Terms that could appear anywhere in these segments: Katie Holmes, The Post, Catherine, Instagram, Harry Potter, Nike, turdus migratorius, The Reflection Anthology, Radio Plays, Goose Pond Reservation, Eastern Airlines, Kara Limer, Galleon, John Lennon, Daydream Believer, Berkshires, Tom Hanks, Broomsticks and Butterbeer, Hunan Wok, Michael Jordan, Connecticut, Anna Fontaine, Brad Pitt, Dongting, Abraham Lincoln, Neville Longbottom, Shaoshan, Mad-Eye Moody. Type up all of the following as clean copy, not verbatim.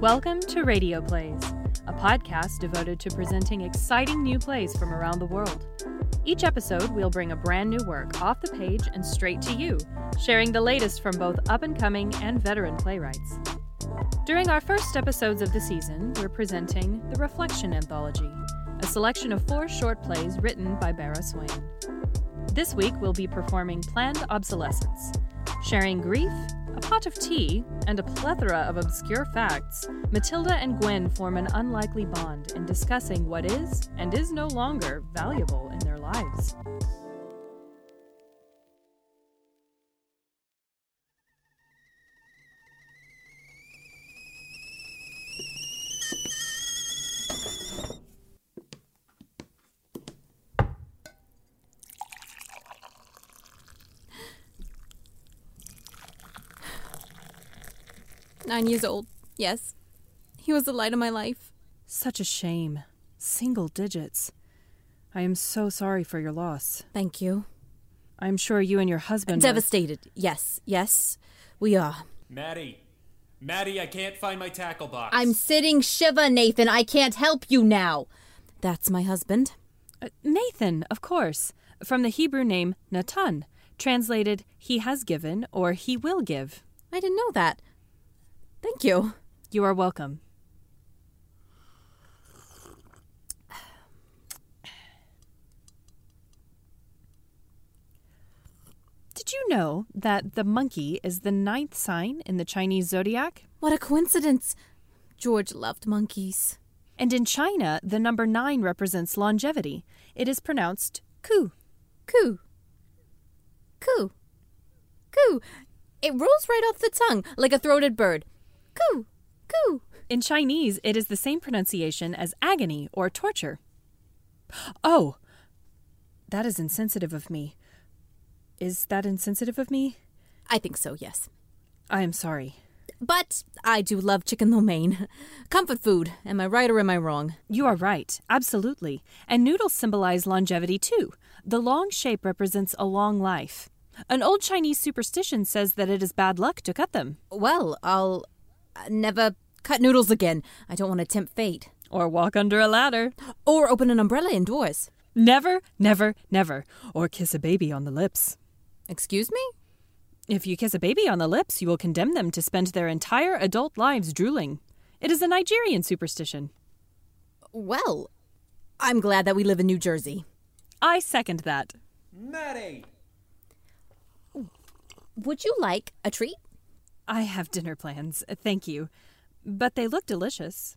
Welcome to Radio Plays, a podcast devoted to presenting exciting new plays from around the world. Each episode, we'll bring a brand new work off the page and straight to you, sharing the latest from both up-and-coming and veteran playwrights. During our first episodes of the season, we're presenting The Reflection Anthology, a selection of 4 short plays written by Barry Swain. This week, we'll be performing Planned Obsolescence, sharing grief, a pot of tea, and a plethora of obscure facts. Matilda and Gwen form an unlikely bond in discussing what is and is no longer valuable in their lives. "9 years old, yes. He was the light of my life." "Such a shame. Single digits. I am so sorry for your loss." "Thank you. I am sure you and your husband..." "Devastated, yes, we are." Maddie, I can't find my tackle box." "I'm sitting Shiva, Nathan. I can't help you now." "That's my husband." Nathan, of course, from the Hebrew name Natan, translated he has given or he will give." "I didn't know that. Thank you." "You are welcome." "Did you know that the monkey is the 9th sign in the Chinese zodiac?" "What a coincidence. George loved monkeys." "And in China, the number 9 represents longevity. It is pronounced ku." "Ku. Ku. Ku. It rolls right off the tongue like a throated bird. Coo, coo." "In Chinese, it is the same pronunciation as agony or torture." "Oh, that is insensitive of me. Is that insensitive of me?" "I think so, yes." "I am sorry." "But I do love chicken lo mein. Comfort food. Am I right or am I wrong?" "You are right. Absolutely. And noodles symbolize longevity, too. The long shape represents a long life. An old Chinese superstition says that it is bad luck to cut them." "Well, I'll never cut noodles again. I don't want to tempt fate." "Or walk under a ladder." "Or open an umbrella indoors." "Never, never, never. Or kiss a baby on the lips." "Excuse me?" "If you kiss a baby on the lips, you will condemn them to spend their entire adult lives drooling. It is a Nigerian superstition." "Well, I'm glad that we live in New Jersey." "I second that." "Maddie! Would you like a treat?" "I have dinner plans, thank you. But they look delicious.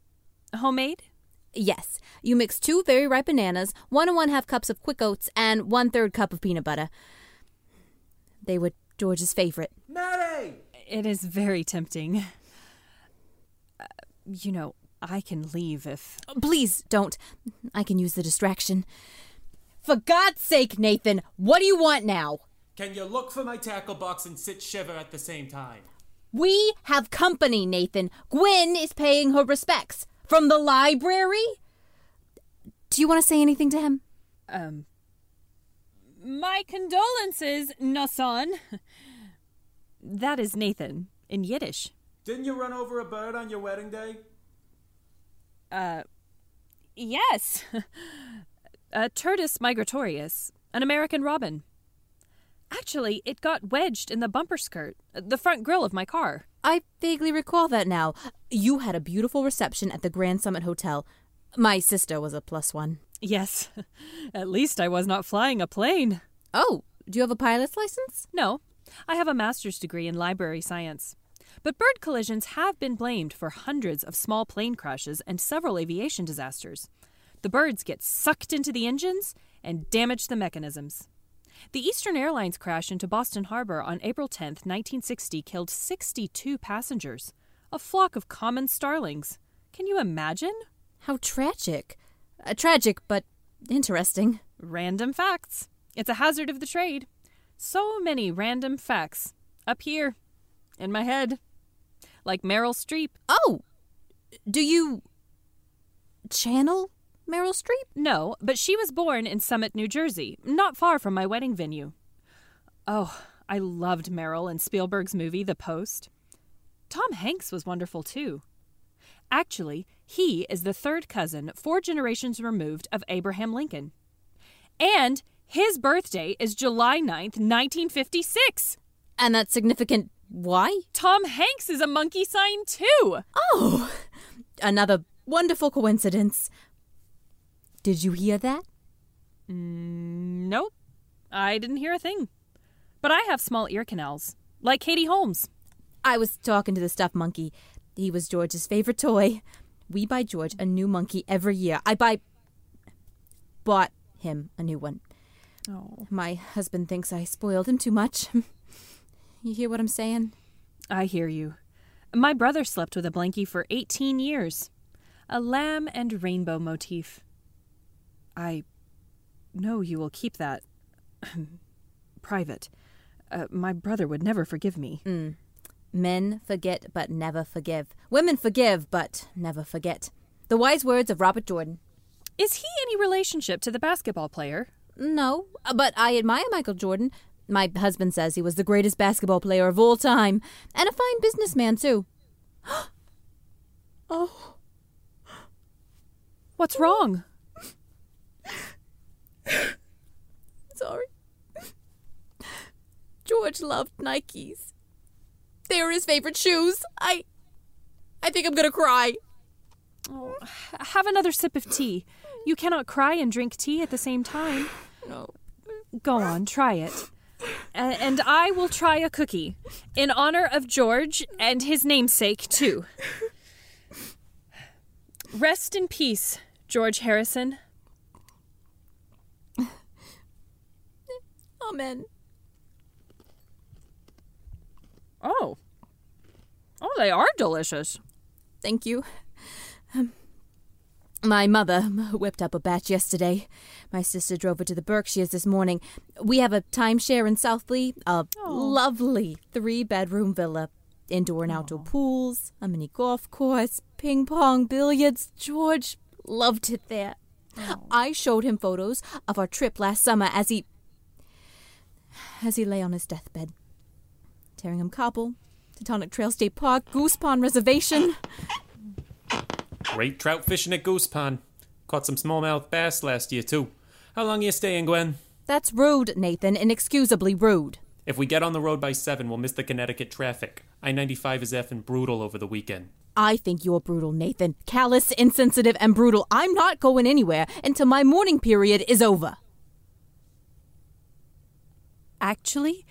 Homemade?" "Yes. You mix 2 very ripe bananas, 1 1/2 cups of quick oats, and 1/3 cup of peanut butter. They were George's favorite." "Maddie!" "It is very tempting. You know, I can leave if..." "Please don't. I can use the distraction." "For God's sake, Nathan, what do you want now?" "Can you look for my tackle box and sit shiver at the same time?" "We have company, Nathan. Gwen is paying her respects. From the library? Do you want to say anything to him?" "My condolences, Nasan." That is Nathan, in Yiddish. "Didn't you run over a bird on your wedding day?" Yes. A turdus migratorius, an American robin. Actually, it got wedged in the bumper skirt, the front grille of my car." "I vaguely recall that now. You had a beautiful reception at the Grand Summit Hotel. My sister was a +1." "Yes. At least I was not flying a plane." "Oh, do you have a pilot's license?" "No. I have a master's degree in library science. But bird collisions have been blamed for hundreds of small plane crashes and several aviation disasters. The birds get sucked into the engines and damage the mechanisms. The Eastern Airlines crash into Boston Harbor on April 10, 1960, killed 62 passengers, a flock of common starlings. Can you imagine?" "How tragic. Tragic, but interesting." "Random facts. It's a hazard of the trade. So many random facts. Up here. In my head. Like Meryl Streep." "Oh! Do you... channel Meryl Streep?" "No, but she was born in Summit, New Jersey, not far from my wedding venue. Oh, I loved Meryl in Spielberg's movie, The Post. Tom Hanks was wonderful, too. Actually, he is the third cousin 4 generations removed of Abraham Lincoln. And his birthday is July 9th, 1956. And that's significant. Why? Tom Hanks is a monkey sign, too. Oh, another wonderful coincidence. Did you hear that? Nope. I didn't hear a thing. But I have small ear canals, like Katie Holmes. I was talking to the stuffed monkey. He was George's favorite toy. We buy George a new monkey every year. Bought him a new one. Oh. My husband thinks I spoiled him too much. You hear what I'm saying? I hear you. My brother slept with a blankie for 18 years. A lamb and rainbow motif. I know you will keep that private. My brother would never forgive me. Mm. Men forget but never forgive. Women forgive but never forget. The wise words of Robert Jordan. Is he any relationship to the basketball player? No, but I admire Michael Jordan. My husband says he was the greatest basketball player of all time. And a fine businessman, too. Oh. What's wrong? Sorry. George loved Nikes. They were his favorite shoes. I think I'm going to cry. Oh, have another sip of tea. You cannot cry and drink tea at the same time. No. Go on, try it. And I will try a cookie in honor of George and his namesake, too. Rest in peace, George Harrison. Amen. Oh. Oh, they are delicious. Thank you. My mother whipped up a batch yesterday. My sister drove her to the Berkshires this morning. We have a timeshare in Southleigh, lovely 3-bedroom villa. Indoor and outdoor pools, a mini golf course, ping pong, billiards. George loved it there. Oh. I showed him photos of our trip last summer as he lay on his deathbed. Taringham Cobble, Teutonic Trail State Park, Goose Pond Reservation. Great trout fishing at Goose Pond. Caught some smallmouth bass last year, too. How long are you staying, Gwen? That's rude, Nathan. Inexcusably rude. If we get on the road by 7, we'll miss the Connecticut traffic. I-95 is effing brutal over the weekend. I think you're brutal, Nathan. Callous, insensitive, and brutal. I'm not going anywhere until my mourning period is over. Actually,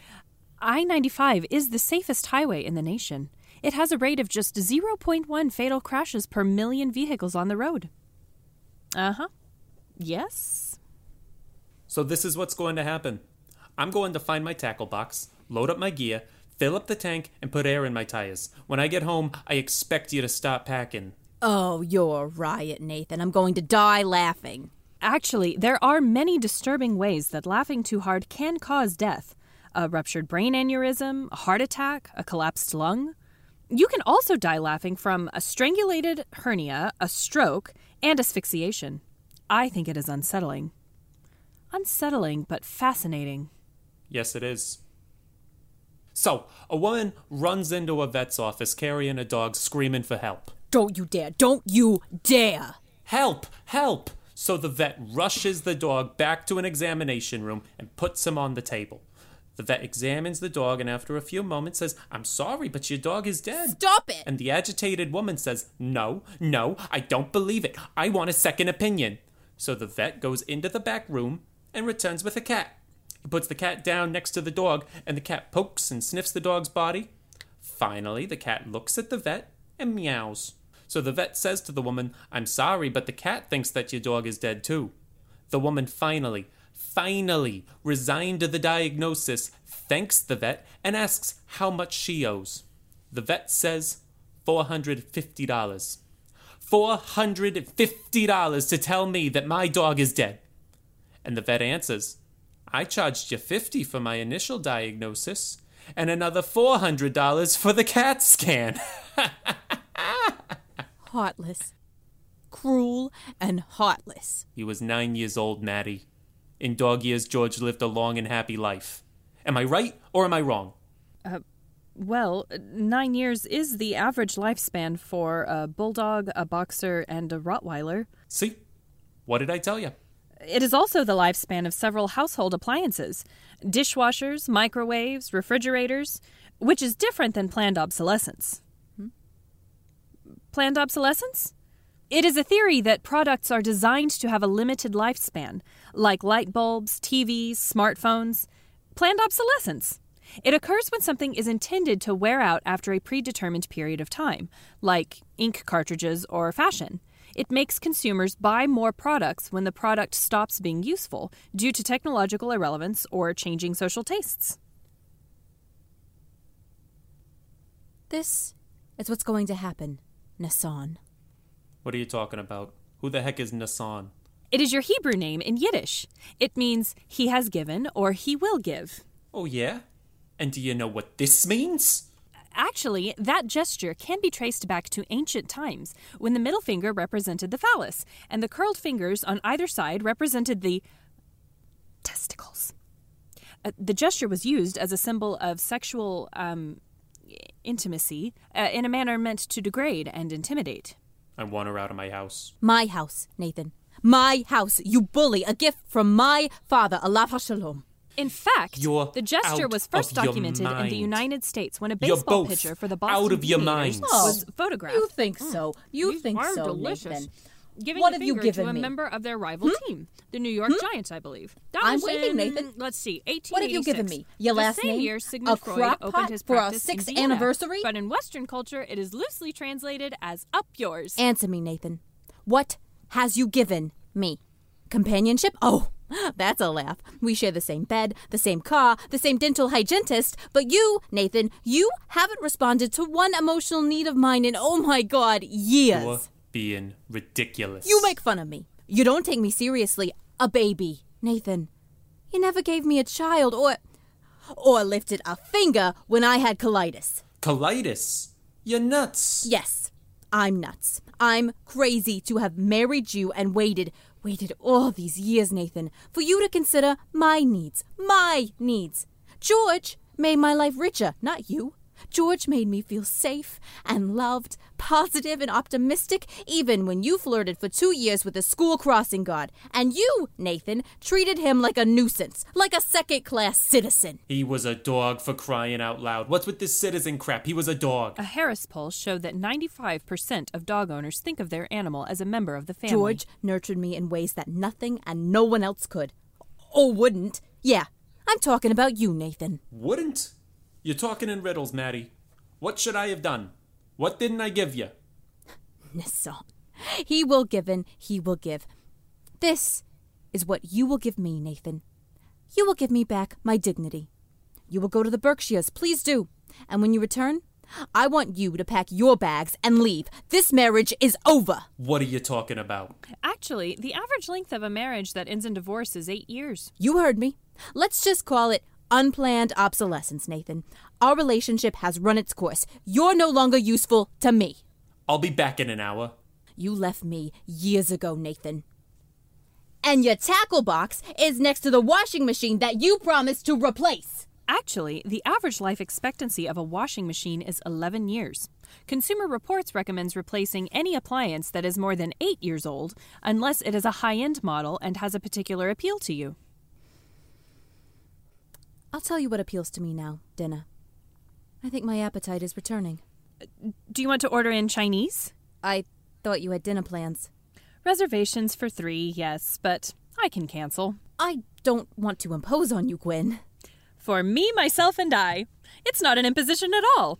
I-95 is the safest highway in the nation. It has a rate of just 0.1 fatal crashes per million vehicles on the road. Uh-huh. Yes. So this is what's going to happen. I'm going to find my tackle box, load up my gear, fill up the tank, and put air in my tires. When I get home, I expect you to stop packing. Oh, you're a riot, Nathan. I'm going to die laughing. Actually, there are many disturbing ways that laughing too hard can cause death. A ruptured brain aneurysm, a heart attack, a collapsed lung. You can also die laughing from a strangulated hernia, a stroke, and asphyxiation. I think it is unsettling. Unsettling, but fascinating. Yes, it is. So, a woman runs into a vet's office carrying a dog screaming for help. Don't you dare! Don't you dare! Help! Help! So the vet rushes the dog back to an examination room and puts him on the table. The vet examines the dog and after a few moments says, "I'm sorry, but your dog is dead." Stop it! And the agitated woman says, No, I don't believe it. I want a second opinion. So the vet goes into the back room and returns with a cat. He puts the cat down next to the dog and the cat pokes and sniffs the dog's body. Finally, the cat looks at the vet and meows. So the vet says to the woman, "I'm sorry, but the cat thinks that your dog is dead too." The woman finally resigned to the diagnosis, thanks the vet, and asks how much she owes. The vet says $450. $450 to tell me that my dog is dead. And the vet answers, "I charged you $50 for my initial diagnosis and another $400 for the CAT scan." Heartless. Cruel and heartless. He was 9 years old, Maddie. In dog years, George lived a long and happy life. Am I right or am I wrong? Well, 9 years is the average lifespan for a bulldog, a boxer, and a Rottweiler. See? What did I tell you? It is also the lifespan of several household appliances. Dishwashers, microwaves, refrigerators, which is different than planned obsolescence. Planned obsolescence? It is a theory that products are designed to have a limited lifespan, like light bulbs, TVs, smartphones. Planned obsolescence. It occurs when something is intended to wear out after a predetermined period of time, like ink cartridges or fashion. It makes consumers buy more products when the product stops being useful due to technological irrelevance or changing social tastes. This is what's going to happen, Nasan. What are you talking about? Who the heck is Nasan? It is your Hebrew name in Yiddish. It means he has given or he will give. Oh, yeah? And do you know what this means? Actually, that gesture can be traced back to ancient times, when the middle finger represented the phallus, and the curled fingers on either side represented the testicles. The gesture was used as a symbol of sexual intimacy in a manner meant to degrade and intimidate. I want her out of my house. My house, Nathan. My house, you bully. A gift from my father, Allah HaShalom. In fact, the gesture was first documented in the United States when a baseball pitcher for the Boston out of your mind was photographed. You think so? You These think are so, delicious. Nathan. Giving what have you given to a me? Member of their rival team, the New York Giants, I believe. That I'm waiting, Nathan. Let's see, 1886. What have you given me? Your last the same name? Year, Sigmund Freud opened his for our 6th anniversary? But in Western culture, it is loosely translated as up yours. Answer me, Nathan. What has you given me? Companionship? Oh, that's a laugh. We share the same bed, the same car, the same dental hygienist, but you, Nathan, you haven't responded to one emotional need of mine in, oh my God, years. You're being ridiculous. You make fun of me. You don't take me seriously. A baby. Nathan, you never gave me a child or lifted a finger when I had colitis. Colitis? You're nuts. Yes, I'm nuts. I'm crazy to have married you and waited all these years, Nathan, for you to consider my needs. George made my life richer, not you. George made me feel safe and loved, positive and optimistic, even when you flirted for 2 years with a school crossing guard. And you, Nathan, treated him like a nuisance, like a second-class citizen. He was a dog, for crying out loud. What's with this citizen crap? He was a dog. A Harris poll showed that 95% of dog owners think of their animal as a member of the family. George nurtured me in ways that nothing and no one else could. Or wouldn't. Yeah, I'm talking about you, Nathan. Wouldn't? You're talking in riddles, Maddie. What should I have done? What didn't I give you? Nasan, he will give and he will give. This is what you will give me, Nathan. You will give me back my dignity. You will go to the Berkshires, please do. And when you return, I want you to pack your bags and leave. This marriage is over. What are you talking about? Actually, the average length of a marriage that ends in divorce is 8 years. You heard me. Let's just call it unplanned obsolescence, Nathan. Our relationship has run its course. You're no longer useful to me. I'll be back in an hour. You left me years ago, Nathan. And your tackle box is next to the washing machine that you promised to replace. Actually, the average life expectancy of a washing machine is 11 years. Consumer Reports recommends replacing any appliance that is more than 8 years old unless it is a high-end model and has a particular appeal to you. I'll tell you what appeals to me now, Dinah. I think my appetite is returning. Do you want to order in Chinese? I thought you had dinner plans. Reservations for 3, yes, but I can cancel. I don't want to impose on you, Gwen. For me, myself, and I. It's not an imposition at all.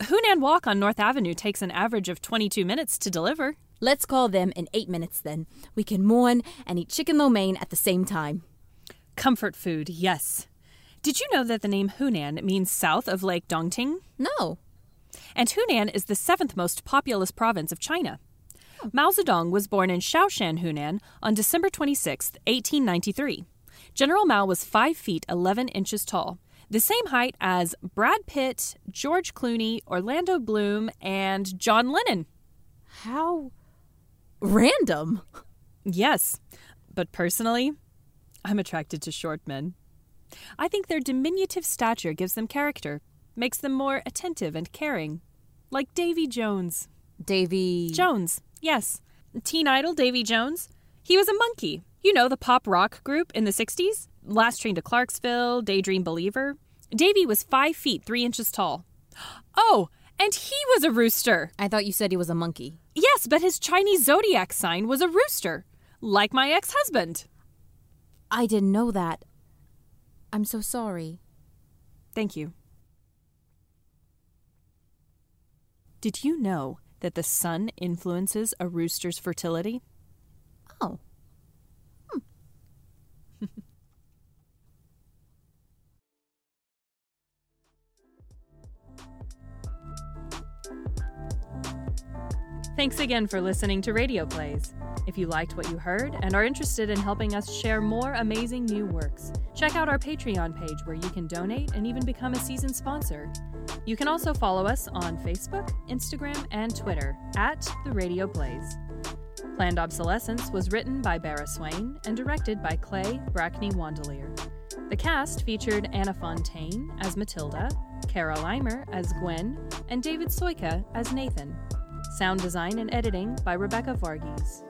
Hunan Wok on North Avenue takes an average of 22 minutes to deliver. Let's call them in 8 minutes, then. We can mourn and eat chicken lo mein at the same time. Comfort food, yes. Did you know that the name Hunan means south of Lake Dongting? No. And Hunan is the 7th most populous province of China. Oh. Mao Zedong was born in Shaoshan, Hunan, on December 26, 1893. General Mao was 5 feet 11 inches tall, the same height as Brad Pitt, George Clooney, Orlando Bloom, and John Lennon. How random. Yes, but personally, I'm attracted to short men. I think their diminutive stature gives them character, makes them more attentive and caring. Like Davy Jones. Davy... Jones, yes. Teen idol Davy Jones. He was a monkey. You know, the pop rock group in the 60s? Last Train to Clarksville, Daydream Believer. Davy was 5 feet 3 inches tall. Oh, and he was a rooster. I thought you said he was a monkey. Yes, but his Chinese zodiac sign was a rooster. Like my ex-husband. I didn't know that. I'm so sorry. Thank you. Did you know that the sun influences a rooster's fertility? Oh. Hmm. Thanks again for listening to Radio Plays. If you liked what you heard and are interested in helping us share more amazing new works, check out our Patreon page where you can donate and even become a season sponsor. You can also follow us on Facebook, Instagram, and Twitter @The Radio Plays. Planned Obsolescence was written by Barry Swain and directed by Clay Brackney-Wandelier. The cast featured Anna Fontaine as Matilda, Kara Limer as Gwen, and David Soika as Nathan. Sound design and editing by Rebecca Varghese.